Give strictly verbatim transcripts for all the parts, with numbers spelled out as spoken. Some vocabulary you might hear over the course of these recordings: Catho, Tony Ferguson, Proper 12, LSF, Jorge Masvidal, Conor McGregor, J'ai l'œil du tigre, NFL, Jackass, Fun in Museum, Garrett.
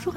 Bonjour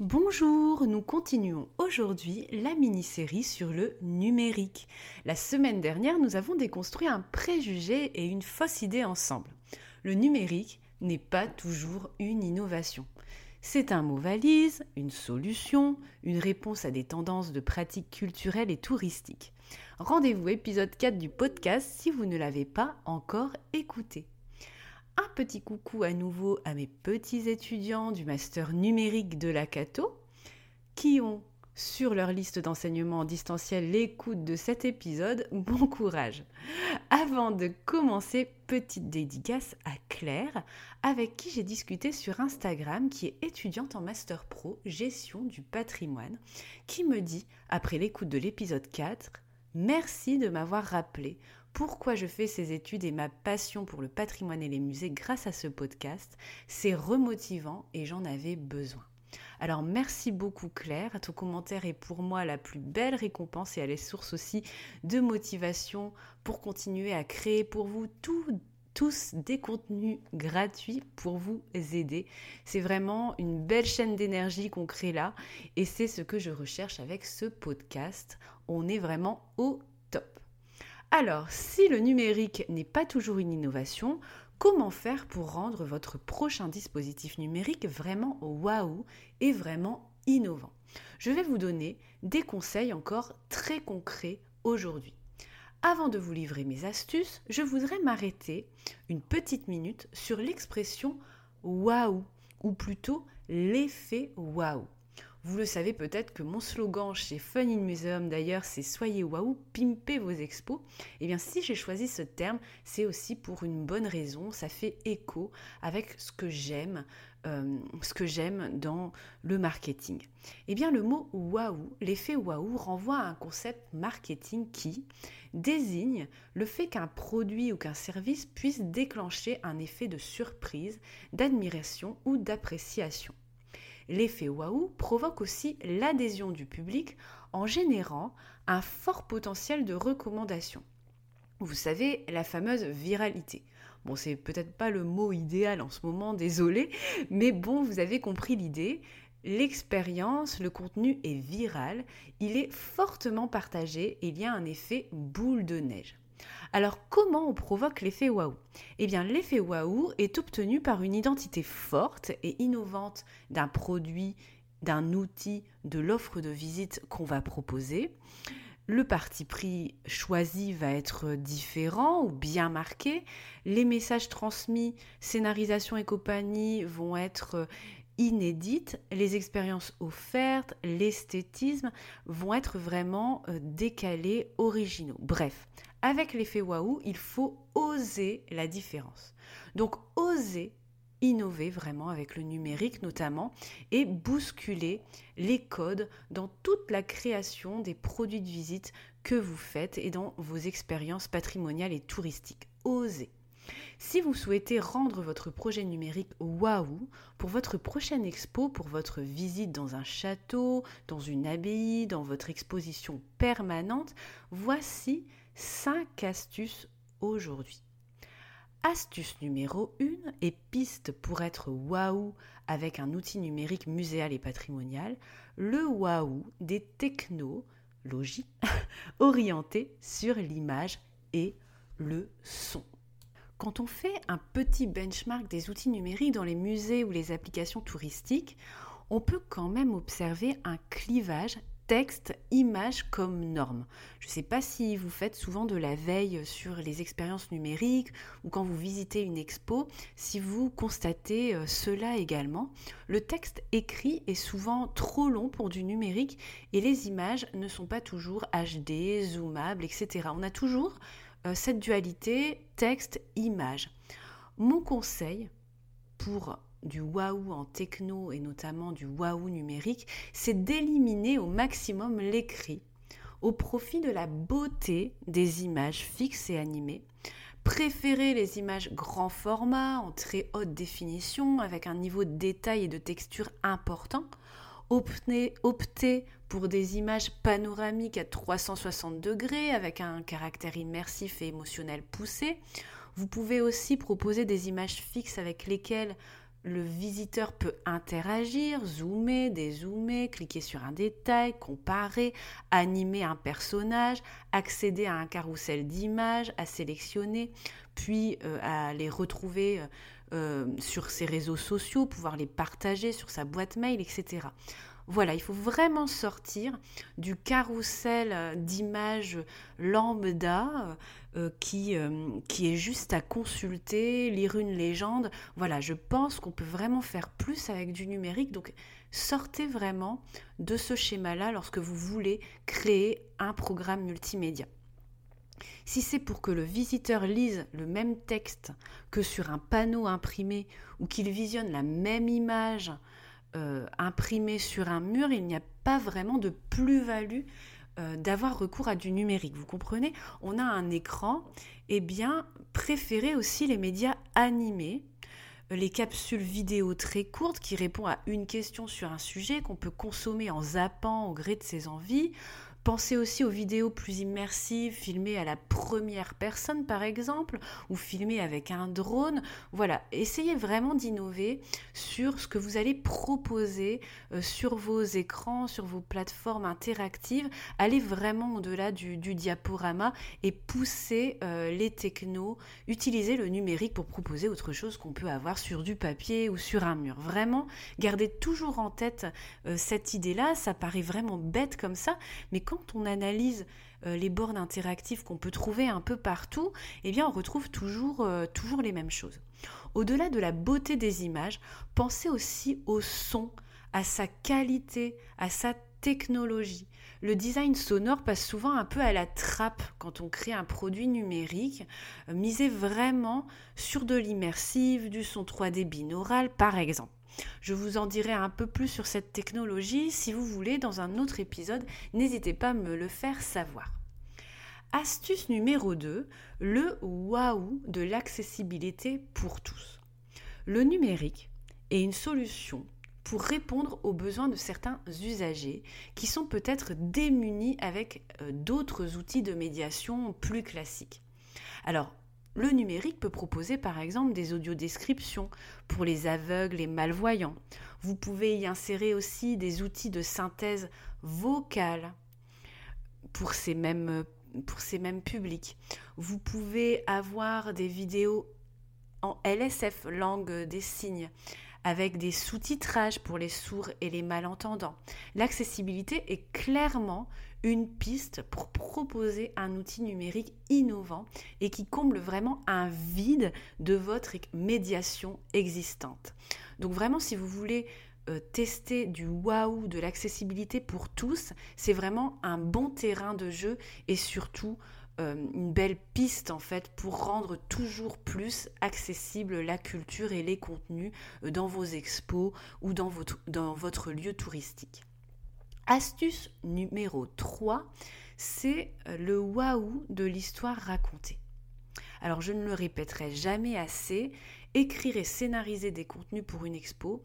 Bonjour, nous continuons aujourd'hui la mini-série sur le numérique. La semaine dernière, nous avons déconstruit un préjugé et une fausse idée ensemble. Le numérique n'est pas toujours une innovation. C'est un mot valise, une solution, une réponse à des tendances de pratiques culturelles et touristiques. Rendez-vous épisode quatre du podcast si vous ne l'avez pas encore écouté. Un petit coucou à nouveau à mes petits étudiants du master numérique de la Catho qui ont sur leur liste d'enseignement en distanciel l'écoute de cet épisode. Bon courage! Avant de commencer, petite dédicace à Claire avec qui j'ai discuté sur Instagram, qui est étudiante en master pro gestion du patrimoine, qui me dit après l'écoute de l'épisode quatre « Merci de m'avoir rappelé ». Pourquoi je fais ces études et ma passion pour le patrimoine et les musées grâce à ce podcast, c'est remotivant et j'en avais besoin. Alors merci beaucoup Claire, ton commentaire est pour moi la plus belle récompense et elle est source aussi de motivation pour continuer à créer pour vous tout, tous des contenus gratuits pour vous aider. C'est vraiment une belle chaîne d'énergie qu'on crée là et c'est ce que je recherche avec ce podcast. On est vraiment au top. Alors, si le numérique n'est pas toujours une innovation, comment faire pour rendre votre prochain dispositif numérique vraiment waouh et vraiment innovant? Je vais vous donner des conseils encore très concrets aujourd'hui. Avant de vous livrer mes astuces, je voudrais m'arrêter une petite minute sur l'expression waouh ou plutôt l'effet waouh. Vous le savez peut-être que mon slogan chez Fun in Museum d'ailleurs c'est « Soyez waouh, pimpez vos expos ». Et bien si j'ai choisi ce terme, c'est aussi pour une bonne raison, ça fait écho avec ce que j'aime, euh, ce que j'aime dans le marketing. Et bien le mot « waouh », l'effet « waouh » renvoie à un concept marketing qui désigne le fait qu'un produit ou qu'un service puisse déclencher un effet de surprise, d'admiration ou d'appréciation. L'effet waouh provoque aussi l'adhésion du public en générant un fort potentiel de recommandation. Vous savez, la fameuse viralité. Bon, c'est peut-être pas le mot idéal en ce moment, désolé, mais bon, vous avez compris l'idée. L'expérience, le contenu est viral, il est fortement partagé et il y a un effet boule de neige. Alors, comment on provoque l'effet waouh? Eh bien, l'effet waouh est obtenu par une identité forte et innovante d'un produit, d'un outil, de l'offre de visite qu'on va proposer. Le parti pris choisi va être différent ou bien marqué. Les messages transmis, scénarisation et compagnie vont être inédites. Les expériences offertes, l'esthétisme vont être vraiment décalés, originaux. Bref. Avec l'effet waouh, il faut oser la différence. Donc, oser innover vraiment avec le numérique notamment et bousculer les codes dans toute la création des produits de visite que vous faites et dans vos expériences patrimoniales et touristiques. Osez. Si vous souhaitez rendre votre projet numérique waouh pour votre prochaine expo, pour votre visite dans un château, dans une abbaye, dans votre exposition permanente, voici cinq astuces aujourd'hui. Astuce numéro un et piste pour être waouh avec un outil numérique muséal et patrimonial, le waouh des technologies orientées sur l'image et le son. Quand on fait un petit benchmark des outils numériques dans les musées ou les applications touristiques, on peut quand même observer un clivage texte, image comme norme. Je ne sais pas si vous faites souvent de la veille sur les expériences numériques ou quand vous visitez une expo, si vous constatez cela également. Le texte écrit est souvent trop long pour du numérique et les images ne sont pas toujours H D, zoomables, et cetera. On a toujours euh, cette dualité texte-image. Mon conseil pour du waouh en techno et notamment du waouh numérique, c'est d'éliminer au maximum l'écrit au profit de la beauté des images fixes et animées. Préférez les images grand format, en très haute définition, avec un niveau de détail et de texture important. Optez, optez pour des images panoramiques à trois cent soixante degrés, avec un caractère immersif et émotionnel poussé. Vous pouvez aussi proposer des images fixes avec lesquelles le visiteur peut interagir, zoomer, dézoomer, cliquer sur un détail, comparer, animer un personnage, accéder à un carrousel d'images à sélectionner, puis euh, à les retrouver euh, sur ses réseaux sociaux, pouvoir les partager sur sa boîte mail, et cetera. Voilà, il faut vraiment sortir du carrousel d'images lambda euh, qui, euh, qui est juste à consulter, lire une légende. Voilà, je pense qu'on peut vraiment faire plus avec du numérique. Donc, sortez vraiment de ce schéma-là lorsque vous voulez créer un programme multimédia. Si c'est pour que le visiteur lise le même texte que sur un panneau imprimé ou qu'il visionne la même image Euh, imprimé sur un mur, il n'y a pas vraiment de plus-value euh, d'avoir recours à du numérique. Vous comprenez ? On a un écran, eh bien, préférez aussi les médias animés, les capsules vidéo très courtes qui répondent à une question sur un sujet qu'on peut consommer en zappant au gré de ses envies. Pensez aussi aux vidéos plus immersives, filmées à la première personne par exemple, ou filmées avec un drone. Voilà, essayez vraiment d'innover sur ce que vous allez proposer euh, sur vos écrans, sur vos plateformes interactives. Allez vraiment au-delà du, du diaporama et poussez euh, les technos. Utilisez le numérique pour proposer autre chose qu'on peut avoir sur du papier ou sur un mur. Vraiment, gardez toujours en tête euh, cette idée-là. Ça paraît vraiment bête comme ça, mais quand on analyse euh, les bornes interactives qu'on peut trouver un peu partout, eh bien on retrouve toujours, euh, toujours les mêmes choses. Au-delà de la beauté des images, pensez aussi au son, à sa qualité, à sa technologie. Le design sonore passe souvent un peu à la trappe quand on crée un produit numérique. Misez vraiment sur de l'immersive, du son trois D binaural par exemple. Je vous en dirai un peu plus sur cette technologie, si vous voulez, dans un autre épisode, n'hésitez pas à me le faire savoir. Astuce numéro deux, le waouh de l'accessibilité pour tous. Le numérique est une solution pour répondre aux besoins de certains usagers qui sont peut-être démunis avec d'autres outils de médiation plus classiques. Alors, le numérique peut proposer par exemple des audiodescriptions pour les aveugles et malvoyants. Vous pouvez y insérer aussi des outils de synthèse vocale pour ces mêmes, pour ces mêmes publics. Vous pouvez avoir des vidéos en L S F, langue des signes, avec des sous-titrages pour les sourds et les malentendants. L'accessibilité est clairement une piste pour proposer un outil numérique innovant et qui comble vraiment un vide de votre médiation existante. Donc vraiment, si vous voulez euh, tester du waouh de l'accessibilité pour tous, c'est vraiment un bon terrain de jeu et surtout euh, une belle piste en fait pour rendre toujours plus accessible la culture et les contenus euh, dans vos expos ou dans votre, dans votre lieu touristique. Astuce numéro trois, c'est le waouh de l'histoire racontée. Alors je ne le répéterai jamais assez, écrire et scénariser des contenus pour une expo,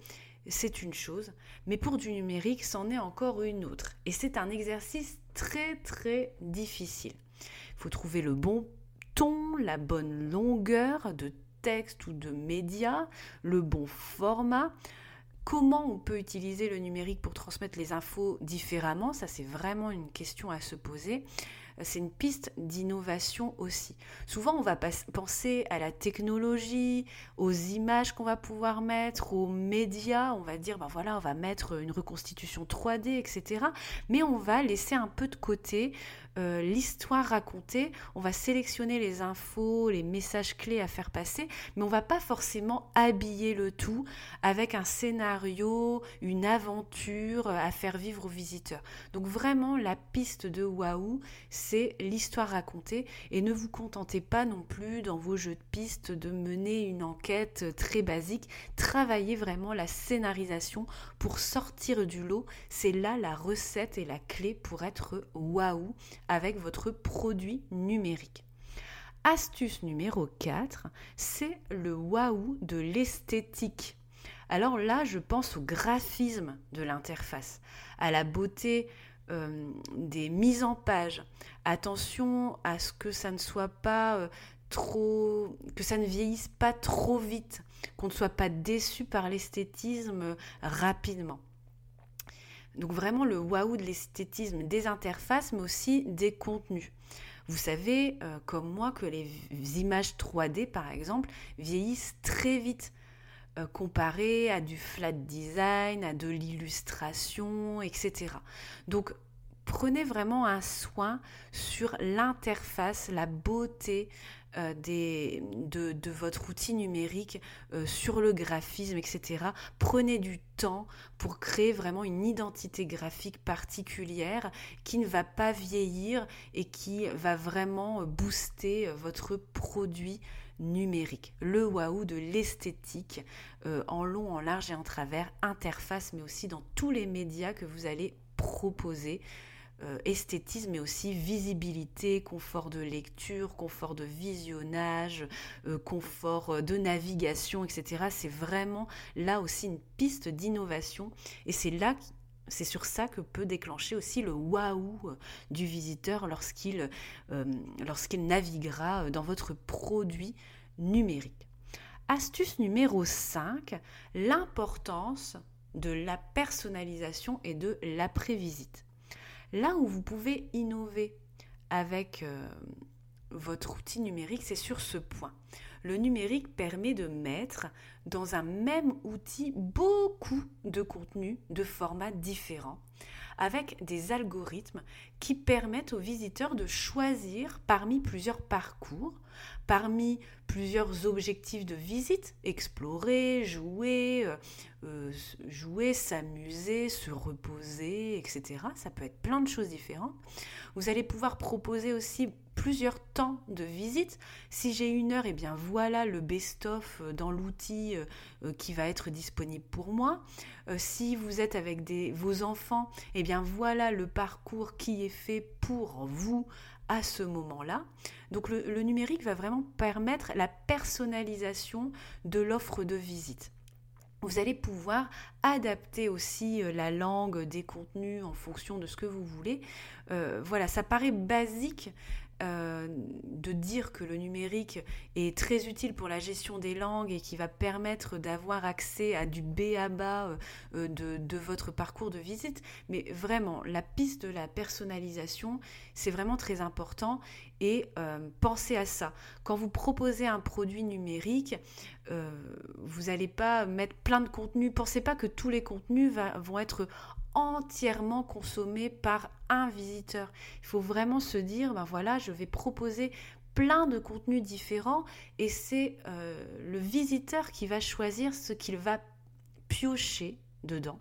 c'est une chose, mais pour du numérique, c'en est encore une autre. Et c'est un exercice très très difficile. Il faut trouver le bon ton, la bonne longueur de texte ou de média, le bon format. Comment on peut utiliser le numérique pour transmettre les infos différemment ? Ça, c'est vraiment une question à se poser. c'est une piste d'innovation aussi. Souvent, on va pas penser à la technologie, aux images qu'on va pouvoir mettre, aux médias, on va dire, ben voilà, on va mettre une reconstitution trois D, et cetera. Mais on va laisser un peu de côté euh, l'histoire racontée, on va sélectionner les infos, les messages clés à faire passer, mais on va pas forcément habiller le tout avec un scénario, une aventure à faire vivre aux visiteurs. Donc vraiment, la piste de waouh, c'est l'histoire racontée, et ne vous contentez pas non plus dans vos jeux de piste de mener une enquête très basique. Travaillez vraiment la scénarisation pour sortir du lot. C'est là la recette et la clé pour être waouh avec votre produit numérique. Astuce numéro quatre, c'est le waouh de l'esthétique. Alors là, je pense au graphisme de l'interface, à la beauté euh, des mises en page. Attention à ce que ça ne soit pas euh, trop, que ça ne vieillisse pas trop vite, qu'on ne soit pas déçu par l'esthétisme euh, rapidement. Donc vraiment le waouh de l'esthétisme des interfaces, mais aussi des contenus. Vous savez, euh, comme moi, que les images trois D, par exemple, vieillissent très vite, euh, comparées à du flat design, à de l'illustration, et cetera. Donc, prenez vraiment un soin sur l'interface, la beauté euh, des, de, de votre outil numérique, euh, sur le graphisme, et cetera. Prenez du temps pour créer vraiment une identité graphique particulière qui ne va pas vieillir et qui va vraiment booster votre produit numérique. Le waouh de l'esthétique, euh, en long, en large et en travers, interface, mais aussi dans tous les médias que vous allez proposer. Euh, esthétisme, mais aussi visibilité, confort de lecture, confort de visionnage, euh, confort de navigation, et cetera. C'est vraiment là aussi une piste d'innovation, et c'est là, c'est sur ça que peut déclencher aussi le waouh du visiteur lorsqu'il, euh, lorsqu'il naviguera dans votre produit numérique. Astuce numéro cinq, l'importance de la personnalisation et de l'après-visite. Là où vous pouvez innover avec euh, votre outil numérique, c'est sur ce point. Le numérique permet de mettre dans un même outil beaucoup de contenus de formats différents, avec des algorithmes qui permettent aux visiteurs de choisir parmi plusieurs parcours, parmi plusieurs objectifs de visite, explorer, jouer, euh, jouer, s'amuser, se reposer, et cetera. Ça peut être plein de choses différentes. Vous allez pouvoir proposer aussi plusieurs temps de visite. Si j'ai une heure, eh bien voilà le best-of dans l'outil qui va être disponible pour moi. Si vous êtes avec des, vos enfants, eh bien voilà le parcours qui est fait pour vous à ce moment-là. Donc le, le numérique va vraiment permettre la personnalisation de l'offre de visite. Vous allez pouvoir adapter aussi la langue des contenus en fonction de ce que vous voulez. Euh, voilà, ça paraît basique Euh, de dire que le numérique est très utile pour la gestion des langues et qui va permettre d'avoir accès à du B A B A euh, de, de votre parcours de visite, mais vraiment la piste de la personnalisation, c'est vraiment très important, et euh, pensez à ça. Quand vous proposez un produit numérique, euh, vous n'allez pas mettre plein de contenus, pensez pas que tous les contenus va, vont être entièrement consommé par un visiteur. Il faut vraiment se dire, ben voilà, je vais proposer plein de contenus différents, et c'est euh, le visiteur qui va choisir ce qu'il va piocher dedans,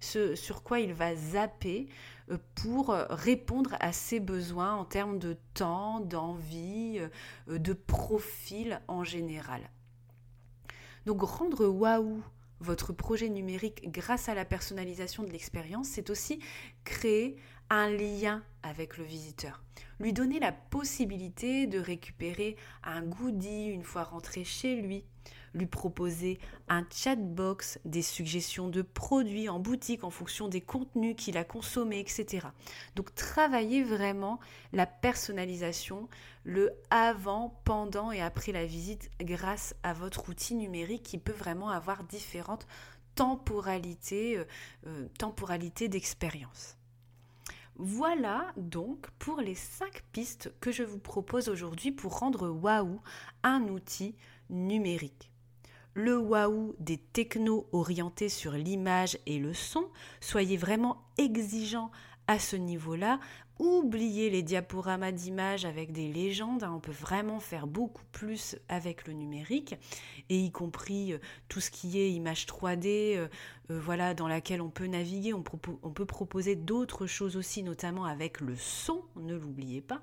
ce sur quoi il va zapper pour répondre à ses besoins en termes de temps, d'envie, de profil en général. Donc rendre waouh votre projet numérique grâce à la personnalisation de l'expérience, c'est aussi créer un lien avec le visiteur. Lui donner la possibilité de récupérer un goodie une fois rentré chez lui, lui proposer un chatbox, des suggestions de produits en boutique en fonction des contenus qu'il a consommés, et cetera. Donc travaillez vraiment la personnalisation, le avant, pendant et après la visite grâce à votre outil numérique qui peut vraiment avoir différentes temporalités, euh, temporalités d'expérience. Voilà donc pour les cinq pistes que je vous propose aujourd'hui pour rendre waouh un outil numérique. Le waouh des technos orientés sur l'image et le son, soyez vraiment exigeants à ce niveau-là. Oubliez les diaporamas d'images avec des légendes, hein, on peut vraiment faire beaucoup plus avec le numérique, et y compris euh, tout ce qui est image trois D, euh, euh, voilà, dans laquelle on peut naviguer, on, propo- on peut proposer d'autres choses aussi, notamment avec le son, ne l'oubliez pas.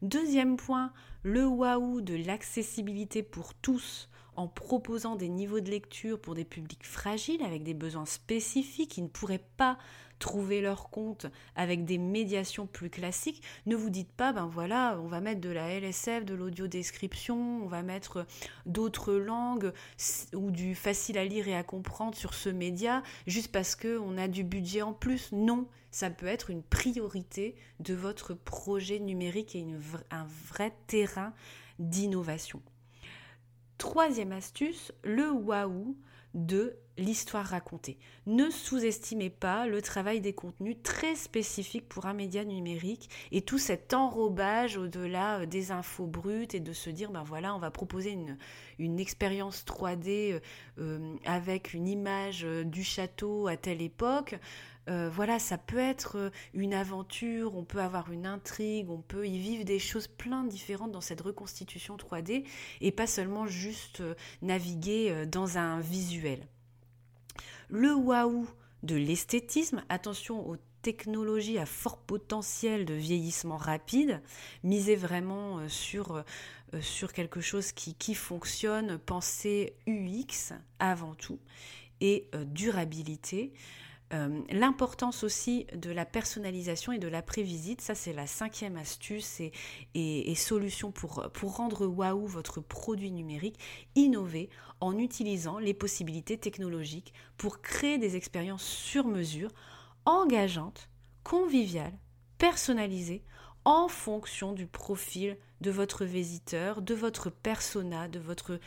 Deuxième point, le waouh de l'accessibilité pour tous, en proposant des niveaux de lecture pour des publics fragiles avec des besoins spécifiques qui ne pourraient pas trouver leur compte avec des médiations plus classiques. Ne vous dites pas, ben voilà, on va mettre de la L S F, de l'audiodescription, on va mettre d'autres langues ou du facile à lire et à comprendre sur ce média juste parce qu'on a du budget en plus. Non, ça peut être une priorité de votre projet numérique et une v- un vrai terrain d'innovation. Troisième astuce, le waouh de l'histoire racontée. Ne sous-estimez pas le travail des contenus très spécifiques pour un média numérique et tout cet enrobage au-delà des infos brutes et de se dire, ben voilà, on va proposer une, une expérience trois D euh, avec une image du château à telle époque. Euh, voilà, ça peut être une aventure, on peut avoir une intrigue, on peut y vivre des choses plein différentes dans cette reconstitution trois D et pas seulement juste naviguer dans un visuel. Le waouh de l'esthétisme, attention aux technologies à fort potentiel de vieillissement rapide, misez vraiment sur, sur quelque chose qui, qui fonctionne, pensez U X avant tout et durabilité. Euh, l'importance aussi de la personnalisation et de la prévisite, ça c'est la cinquième astuce et, et, et solution pour, pour rendre waouh votre produit numérique. Innover en utilisant les possibilités technologiques pour créer des expériences sur mesure, engageantes, conviviales, personnalisées, en fonction du profil de votre visiteur, de votre persona, de votre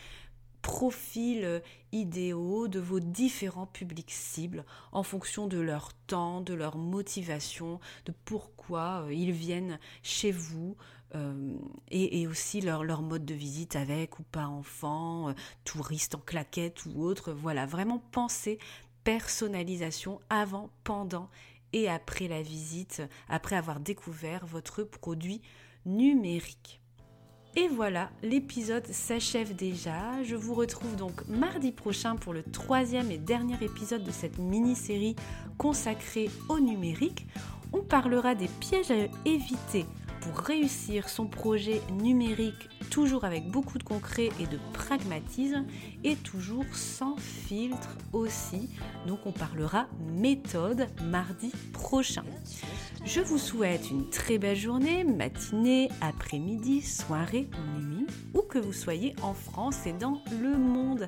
profils idéaux de vos différents publics cibles en fonction de leur temps, de leur motivation, de pourquoi ils viennent chez vous euh, et, et aussi leur, leur mode de visite avec ou pas enfant, euh, touriste en claquette ou autre. Voilà, vraiment penser personnalisation avant, pendant et après la visite, après avoir découvert votre produit numérique. Et voilà, l'épisode s'achève déjà. Je vous retrouve donc mardi prochain pour le troisième et dernier épisode de cette mini-série consacrée au numérique. On parlera des pièges à éviter pour réussir son projet numérique, toujours avec beaucoup de concret et de pragmatisme, et toujours sans filtre aussi. Donc on parlera méthode mardi prochain. Je vous souhaite une très belle journée, matinée, après-midi, soirée, nuit, où que vous soyez en France et dans le monde.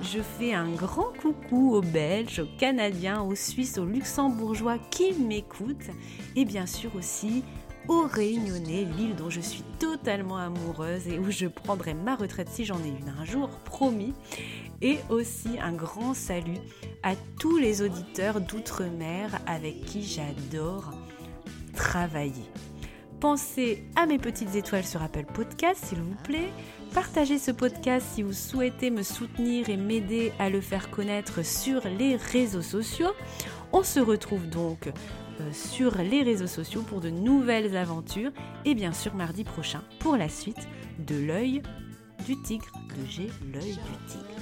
Je fais un grand coucou aux Belges, aux Canadiens, aux Suisses, aux Luxembourgeois qui m'écoutent, et bien sûr aussi aux Réunionnais, l'île dont je suis totalement amoureuse et où je prendrai ma retraite si j'en ai une un jour, promis. Et aussi un grand salut à tous les auditeurs d'outre-mer avec qui j'adore travailler. Pensez à mes petites étoiles sur Apple Podcast, s'il vous plaît. Partagez ce podcast si vous souhaitez me soutenir et m'aider à le faire connaître sur les réseaux sociaux. On se retrouve donc sur les réseaux sociaux pour de nouvelles aventures et bien sûr mardi prochain pour la suite de l'œil du tigre, de J'ai l'œil du tigre.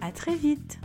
À très vite.